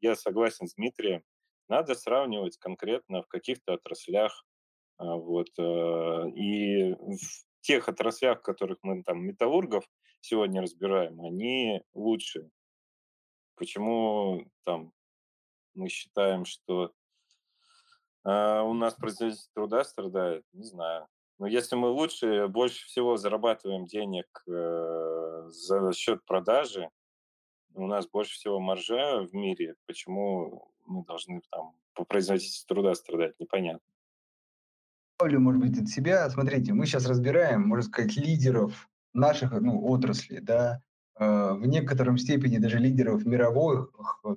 я согласен с Дмитрием, надо сравнивать конкретно в каких-то отраслях. Вот, и в тех отраслях, в которых мы там металлургов сегодня разбираем, они лучше. Почему там мы считаем, что у нас производитель труда страдает, не знаю. Но если мы лучше, больше всего зарабатываем денег за счет продажи, у нас больше всего маржа в мире, почему мы должны там по производительности труда страдать, непонятно. Может быть, от себя. Смотрите, мы сейчас разбираем, можно сказать, лидеров наших отраслей, да, в некотором степени даже лидеров мировых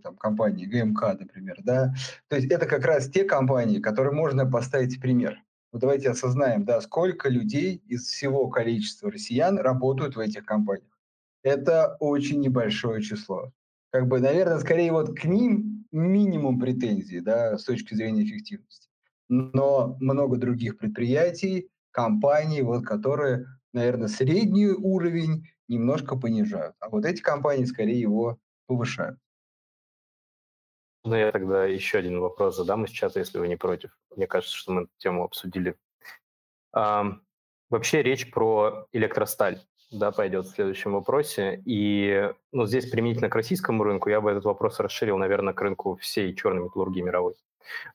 там, компаний, ГМК, например, да. То есть это как раз те компании, которые можно поставить в пример. Вот давайте осознаем, да, сколько людей из всего количества россиян работают в этих компаниях. Это очень небольшое число. Как бы, наверное, скорее вот к ним минимум претензий, да, с точки зрения эффективности. Но много других предприятий, компаний, вот, которые, наверное, средний уровень немножко понижают. А вот эти компании скорее его повышают. Ну, я тогда еще один вопрос задам из чата, если вы не против. Мне кажется, что мы эту тему обсудили. Вообще речь про электросталь, да, пойдет в следующем вопросе. И здесь применительно к российскому рынку я бы этот вопрос расширил, наверное, к рынку всей черной металлургии мировой.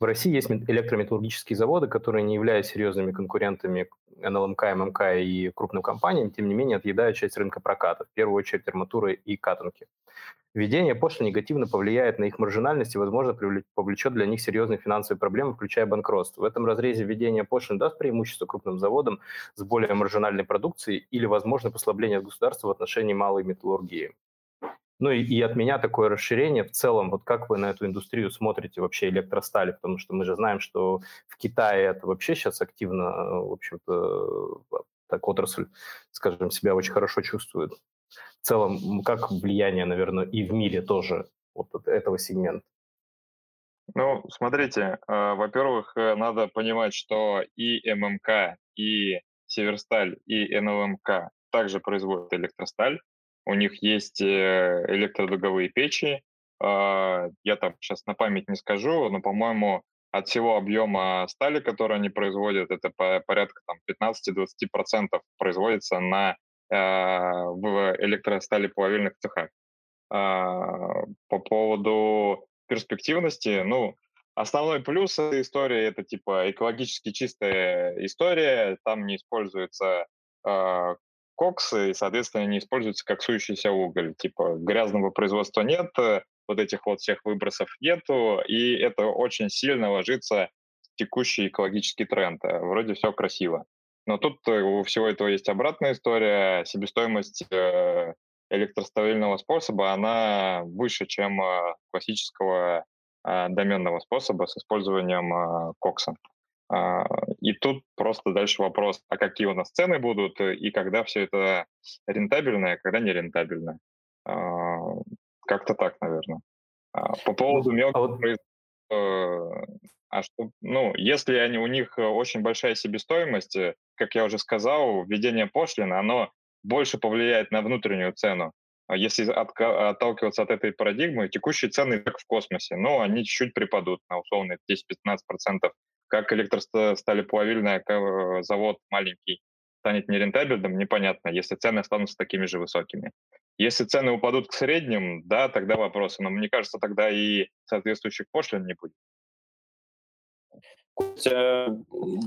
В России есть электрометаллургические заводы, которые, не являясь серьезными конкурентами НЛМК, ММК и крупным компаниям, тем не менее отъедают часть рынка проката, в первую очередь арматуры и катанки. Введение пошлин негативно повлияет на их маржинальность и, возможно, повлечет для них серьезные финансовые проблемы, включая банкротство. В этом разрезе введение пошлин даст преимущество крупным заводам с более маржинальной продукцией или, возможно, послабление государства в отношении малой металлургии. Ну и от меня такое расширение в целом, вот как вы на эту индустрию смотрите вообще электростали, потому что мы же знаем, что в Китае это вообще сейчас активно, в общем-то, так отрасль, скажем, себя очень хорошо чувствует. В целом, как влияние, наверное, и в мире тоже вот от этого сегмента? Ну, смотрите, во-первых, надо понимать, что и ММК, и Северсталь, и НЛМК также производят электросталь. У них есть электродуговые печи. Я там сейчас на память не скажу, но, по-моему, от всего объема стали, который они производят, это порядка там, 15-20% производится в электростали плавильных цехах. По поводу перспективности, Основной плюс этой истории — это типа экологически чистая история, там не используется кокс, и, соответственно, не используется коксующийся уголь. Типа грязного производства нет, вот этих вот всех выбросов нету, и это очень сильно ложится в текущий экологический тренд. Вроде все красиво. Но тут у всего этого есть обратная история. Себестоимость электроставильного способа, она выше, чем классического доменного способа с использованием кокса. И тут просто дальше вопрос, а какие у нас цены будут, и когда все это рентабельно, а когда не рентабельно. Как-то так, наверное. По поводу мелкого производства, если у них очень большая себестоимость, как я уже сказал, введение пошлин, оно больше повлияет на внутреннюю цену. Если отталкиваться от этой парадигмы, текущие цены как в космосе, но они чуть-чуть припадут на условно 10-15%. Как электросталеплавильный завод маленький станет нерентабельным, непонятно, если цены останутся такими же высокими. Если цены упадут к средним, да, тогда вопросы. Но мне кажется, тогда и соответствующих пошлин не будет. Костя,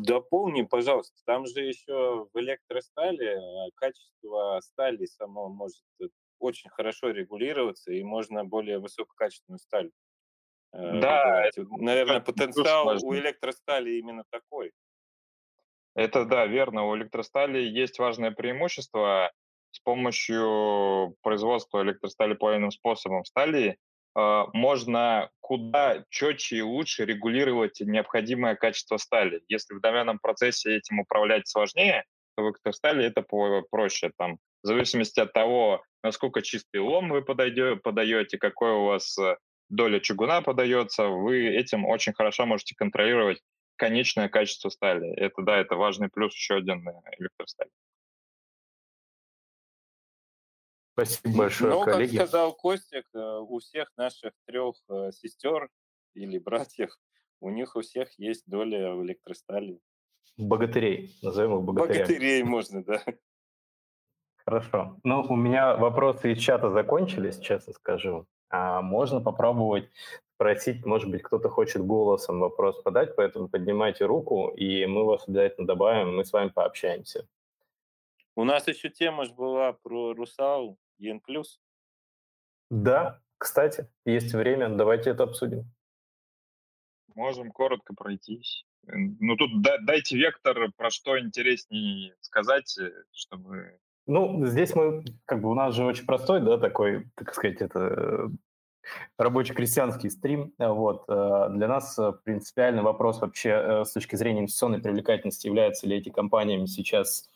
дополни, пожалуйста, там же еще в электростали качество стали само может очень хорошо регулироваться, и можно более высококачественную сталь. Да, наверное, потенциал у электростали именно такой. Это да, верно. У электростали есть важное преимущество. С помощью производства электростали плавильным способом стали можно куда четче и лучше регулировать необходимое качество стали. Если в доменном процессе этим управлять сложнее, то в электростали это проще. Там, в зависимости от того, насколько чистый лом вы подаете, какой у вас доля чугуна подается, вы этим очень хорошо можете контролировать конечное качество стали. Это, да, это важный плюс еще один электростали. Спасибо большое, коллеги. Как сказал Костик, у всех наших трех сестер или братьев, у них у всех есть доля в электростали. Богатырей, назовем их богатырями. Богатырей можно, да. Хорошо. У меня вопросы из чата закончились, честно скажу. Можно попробовать спросить, может быть, кто-то хочет голосом вопрос подать, поэтому поднимайте руку, и мы вас обязательно добавим, мы с вами пообщаемся. У нас еще тема же была про Русал и Эн плюс. Да, кстати, есть время, давайте это обсудим. Можем коротко пройтись. Тут дайте вектор, про что интереснее сказать, чтобы... Здесь мы, у нас же очень простой, да, такой, так сказать, это рабоче-крестьянский стрим. Вот. Для нас принципиальный вопрос вообще с точки зрения инвестиционной привлекательности, являются ли эти компании сейчас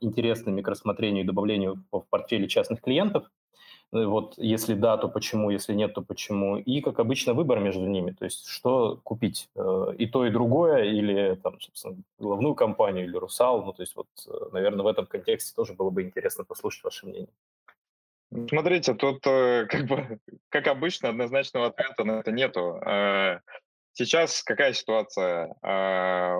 интересными к рассмотрению и добавлению в портфеле частных клиентов. Вот, если да, то почему, если нет, то почему. И, как обычно, выбор между ними, то есть что купить, и то, и другое, или, там, собственно, главную компанию, или Русал. Наверное, в этом контексте тоже было бы интересно послушать ваше мнение. Смотрите, тут, как обычно, однозначного ответа на это нету. Сейчас какая ситуация?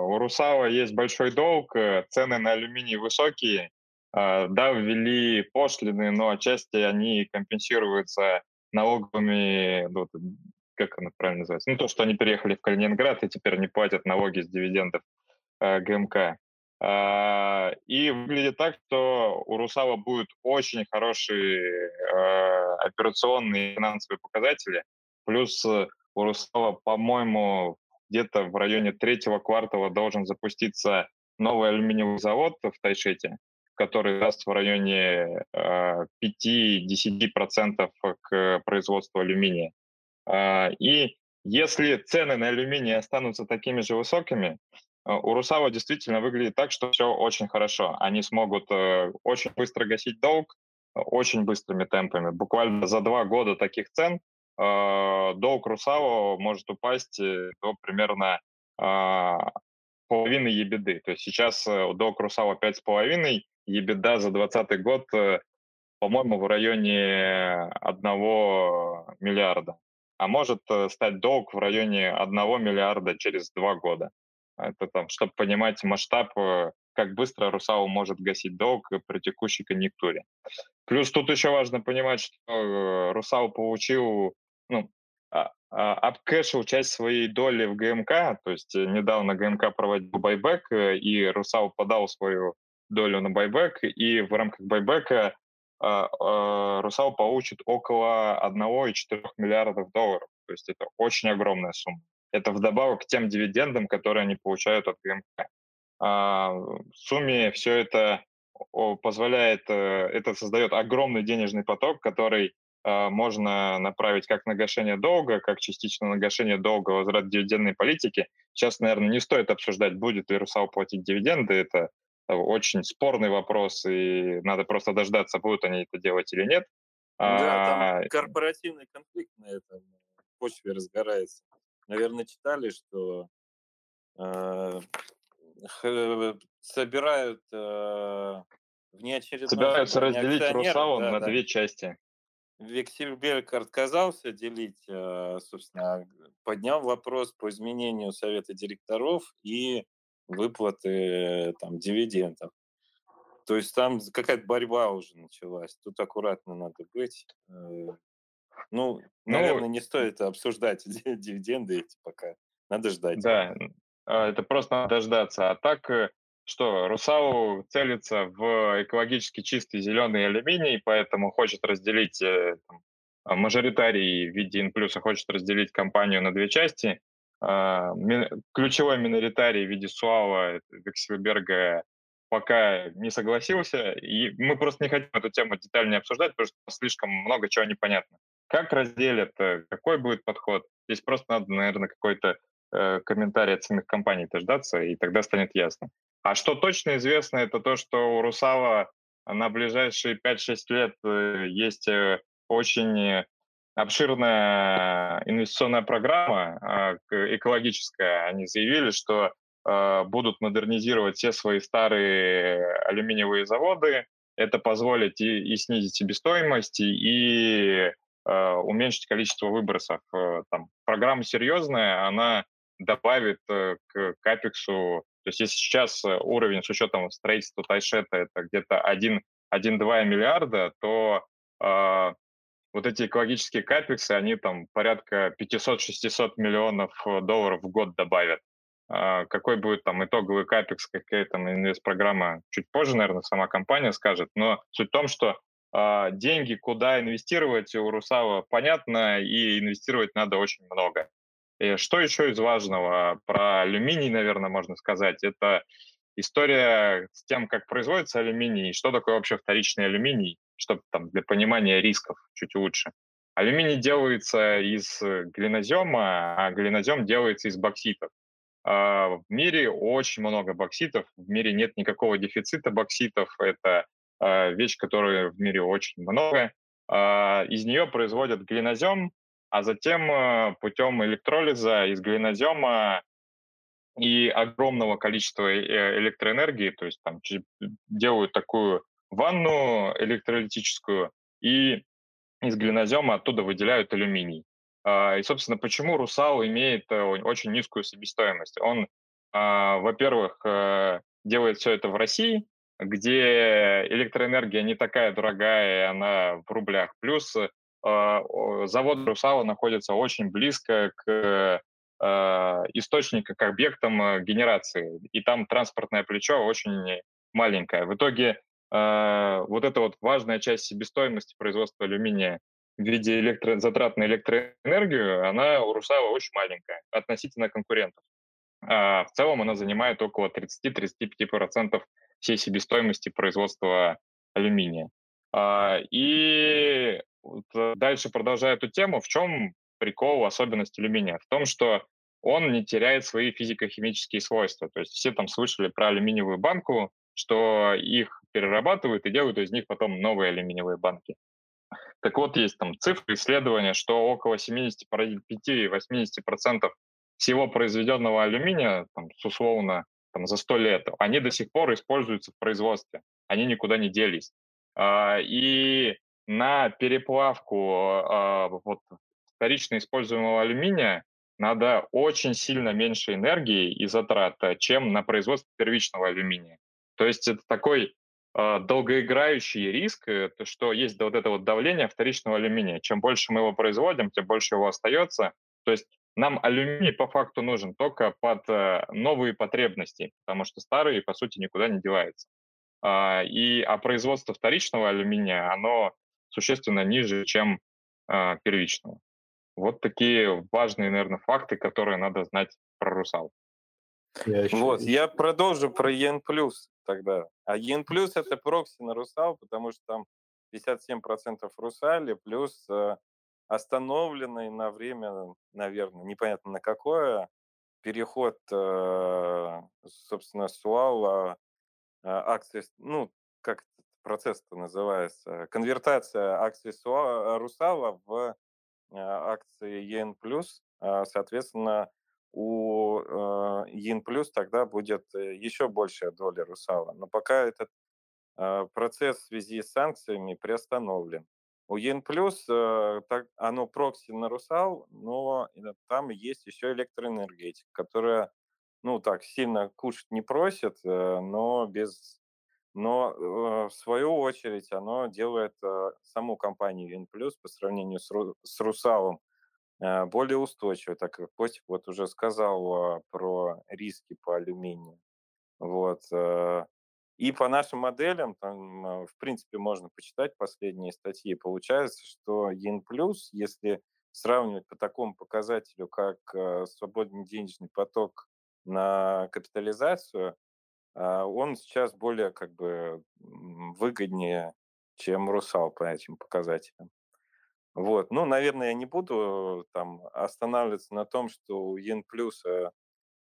У Русала есть большой долг, цены на алюминий высокие. Да, ввели пошлины, но отчасти они компенсируются налогами, как оно правильно называется, то, что они переехали в Калининград и теперь не платят налоги с дивидендов ГМК. И выглядит так, что у Русала будут очень хорошие операционные и финансовые показатели, плюс у Русала, по-моему, где-то в районе третьего квартала должен запуститься новый алюминиевый завод в Тайшете, который даст в районе 5-10% к производству алюминия. И если цены на алюминий останутся такими же высокими, у Русала действительно выглядит так, что все очень хорошо. Они смогут очень быстро гасить долг, очень быстрыми темпами. Буквально за 2 года таких цен долг Русала может упасть до примерно половины EBITDA. То есть сейчас долг Русала 5,5%, EBITDA за 2020 год, по-моему, в районе 1 миллиарда. А может стать долг в районе 1 миллиарда через 2 года. Это там, чтобы понимать масштаб, как быстро Русал может гасить долг при текущей конъюнктуре. Плюс тут еще важно понимать, что Русал получил обкэшил часть своей доли в ГМК, то есть недавно ГМК проводил байбек, и Русал подал свою долю на байбек, и в рамках байбека Русал получит около 1,4 миллиардов долларов. То есть это очень огромная сумма. Это вдобавок к тем дивидендам, которые они получают от ГМК. В сумме все это позволяет, это создает огромный денежный поток, который можно направить как на гашение долга, как частично на гашение долга, возврат дивидендной политики. Сейчас, наверное, не стоит обсуждать, будет ли Русал платить дивиденды. Это очень спорный вопрос, и надо просто дождаться, будут они это делать или нет. Да, там корпоративный конфликт на этом почве разгорается. Наверное, читали, что собирают внеочередной... Собираются разделить Русал на две части. Вексельберг отказался делить, собственно, поднял вопрос по изменению совета директоров и выплаты там дивидендов. То есть там какая-то борьба уже началась. Тут аккуратно надо быть. Ну, наверное, не стоит обсуждать дивиденды эти пока. Надо ждать. Да, это просто надо дождаться. А так, что Русал целится в экологически чистый зеленый алюминий, поэтому хочет разделить мажоритарий в виде Эн плюса, хочет разделить компанию на две части. Ключевой миноритарий в виде Суала Вексельберга пока не согласился, и мы просто не хотим эту тему детально обсуждать, потому что слишком много чего непонятно. Как разделят, какой будет подход? Здесь просто надо, наверное, какой-то комментарий от самих компаний дождаться, и тогда станет ясно. А что точно известно, это то, что у Русала на ближайшие 5-6 лет есть очень обширная инвестиционная программа экологическая. Они заявили, что будут модернизировать все свои старые алюминиевые заводы. Это позволит и снизить себестоимость, и уменьшить количество выбросов. Там программа серьезная, она добавит к капексу. То есть если сейчас уровень с учетом строительства Тайшета это где-то 1-2 миллиарда, то вот эти экологические капексы, они там порядка 500-600 миллионов долларов в год добавят. Какой будет там итоговый капекс, какая там инвестпрограмма, чуть позже, наверное, сама компания скажет. Но суть в том, что деньги, куда инвестировать у Русала, понятно, и инвестировать надо очень много. И что еще из важного? Про алюминий, наверное, можно сказать. Это история с тем, как производится алюминий, что такое вообще вторичный алюминий, чтобы там для понимания рисков чуть лучше. Алюминий делается из глинозема, а глинозем делается из бокситов. В мире очень много бокситов, в мире нет никакого дефицита бокситов, это вещь, которой в мире очень много. Из нее производят глинозем, а затем путем электролиза из глинозема и огромного количества электроэнергии, то есть там делают такую ванну электролитическую, и из глинозема оттуда выделяют алюминий. И, собственно, почему Русал имеет очень низкую себестоимость? Он, во-первых, делает все это в России, где электроэнергия не такая дорогая, она в рублях. Плюс завод Русала находится очень близко к источнику, к объектам генерации. И там транспортное плечо очень маленькое. В итоге вот эта вот важная часть себестоимости производства алюминия в виде затрат на электроэнергию, она у Русала очень маленькая относительно конкурентов. В целом она занимает около 30-35% всей себестоимости производства алюминия. И дальше, продолжая эту тему, в чем прикол, особенность алюминия? В том, что он не теряет свои физико-химические свойства. То есть все там слышали про алюминиевую банку, что их перерабатывают и делают из них потом новые алюминиевые банки. Так вот, есть там цифры исследования, что около 75-80% всего произведенного алюминия, там, условно, там, за 100 лет, они до сих пор используются в производстве, они никуда не делись. И на переплавку вот, вторично используемого алюминия надо очень сильно меньше энергии и затрат, чем на производство первичного алюминия. То есть это такой долгоиграющий риск, что есть вот это вот давление вторичного алюминия. Чем больше мы его производим, тем больше его остается. То есть нам алюминий по факту нужен только под новые потребности, потому что старые, по сути, никуда не деваются. А производство вторичного алюминия, оно существенно ниже, чем первичного. Вот такие важные, наверное, факты, которые надо знать про «Русал». Я продолжу про Эн плюс тогда. А Эн плюс — это прокси на «Русал», потому что там 57% «Русали», плюс остановленный на время, наверное, непонятно на какое, переход, собственно, СУАЛа, акции, ну, как процесс-то называется, конвертация акций «Русала» в акции ЕН+, соответственно, у ЕН+, тогда будет еще большая доля «Русала». Но пока этот процесс в связи с санкциями приостановлен. У ЕН+, оно прокси на «Русал», но там есть еще электроэнергетика, которая, ну так, сильно кушать не просит, но в свою очередь оно делает саму компанию Эн плюс по сравнению с «Русалом» более устойчивой, так как Костик вот уже сказал про риски по алюминию. Вот. И по нашим моделям, там, в принципе, можно почитать последние статьи, получается, что Эн плюс, если сравнивать по такому показателю, как свободный денежный поток на капитализацию, он сейчас более как бы выгоднее, чем «Русал» по этим показателям. Вот. Ну, наверное, я не буду там останавливаться на том, что у Эн плюс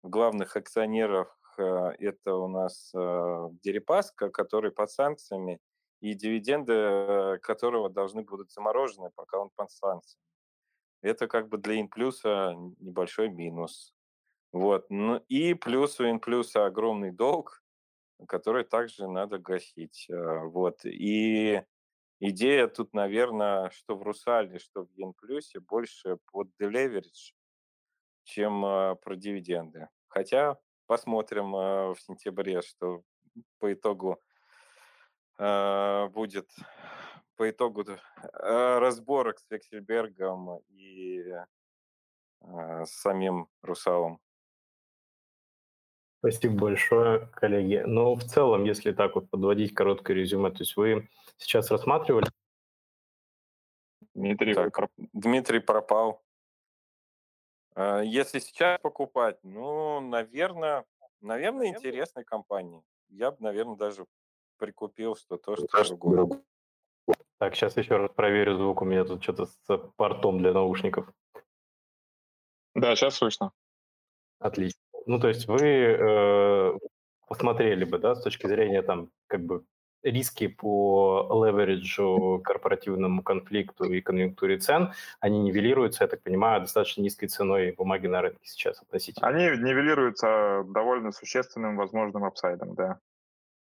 главных акционеров это у нас Дерипаска, который под санкциями, и дивиденды которого должны будут заморожены, пока он под санкциями. Это как бы для Эн плюса небольшой минус. Вот. Ну, и плюс у Эн плюса огромный долг, который также надо гасить. Вот. И идея тут, наверное, что в «Русале», что в Эн плюсе больше под делеверидж, чем про дивиденды. Хотя посмотрим в сентябре, что по итогу будет, по итогу разборок с Вексельбергом и с самим «Русалом». Спасибо большое, коллеги. Но в целом, если так вот подводить короткое резюме, то есть вы сейчас рассматривали... Дмитрий пропал. Если сейчас покупать, ну, наверное, интересной компании. Я бы, наверное, даже прикупил что то, что другое. Так, сейчас еще раз проверю звук. У меня тут что-то с портом для наушников. Да, сейчас слышно. Отлично. Ну, то есть вы посмотрели бы, да, с точки зрения там, как бы, риски по левериджу, корпоративному конфликту и конъюнктуре цен, они нивелируются, я так понимаю, достаточно низкой ценой бумаги на рынке сейчас относительно. Они нивелируются довольно существенным возможным апсайдом, да.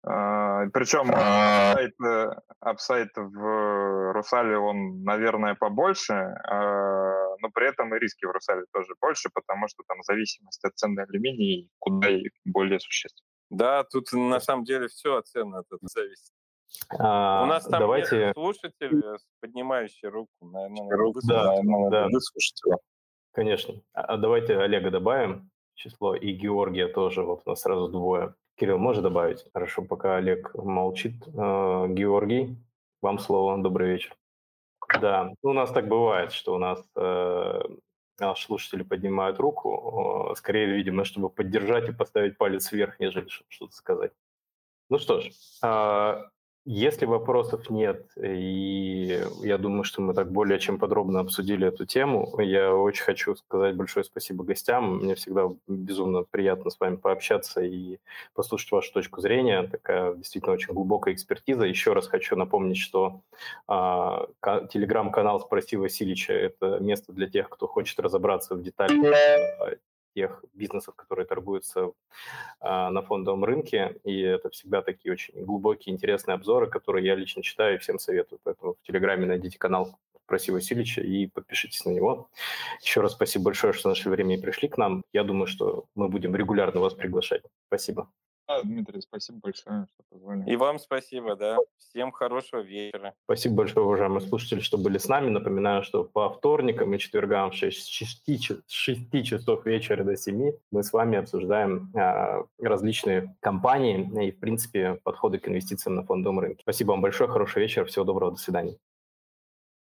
Причем апсайд в «Русале», он, наверное, побольше, но при этом и риски в «Русале» тоже больше, потому что там зависимость от цен на алюминий куда более существенна. Да, тут на самом деле все от цен зависит. У нас там есть слушатель, поднимающий руку. Наверное, вы слушаете. Конечно. А давайте Олега добавим число, и Георгия тоже, вот у нас сразу двое. Кирилл, можешь добавить? Хорошо, пока Олег молчит. Георгий, вам слово. Добрый вечер. Да, у нас так бывает, что у нас наши слушатели поднимают руку, скорее, видимо, чтобы поддержать и поставить палец вверх, нежели чтобы что-то сказать. Ну что ж, если вопросов нет, и я думаю, что мы так более чем подробно обсудили эту тему, я очень хочу сказать большое спасибо гостям. Мне всегда безумно приятно с вами пообщаться и послушать вашу точку зрения. Такая действительно очень глубокая экспертиза. Еще раз хочу напомнить, что телеграм-канал «Спроси Василича» — это место для тех, кто хочет разобраться в деталях тех бизнесов, которые торгуются на фондовом рынке, и это всегда такие очень глубокие, интересные обзоры, которые я лично читаю и всем советую. Поэтому в Телеграме найдите канал «Спроси Василича» и подпишитесь на него. Еще раз спасибо большое, что нашли время и пришли к нам. Я думаю, что мы будем регулярно вас приглашать. Спасибо. Дмитрий, спасибо большое, что позвонили. И вам спасибо, да. Всем хорошего вечера. Спасибо большое, уважаемые слушатели, что были с нами. Напоминаю, что по вторникам и четвергам с 6 часов вечера до 7 мы с вами обсуждаем различные компании и, в принципе, подходы к инвестициям на фондовом рынке. Спасибо вам большое, хорошего вечера, всего доброго, до свидания.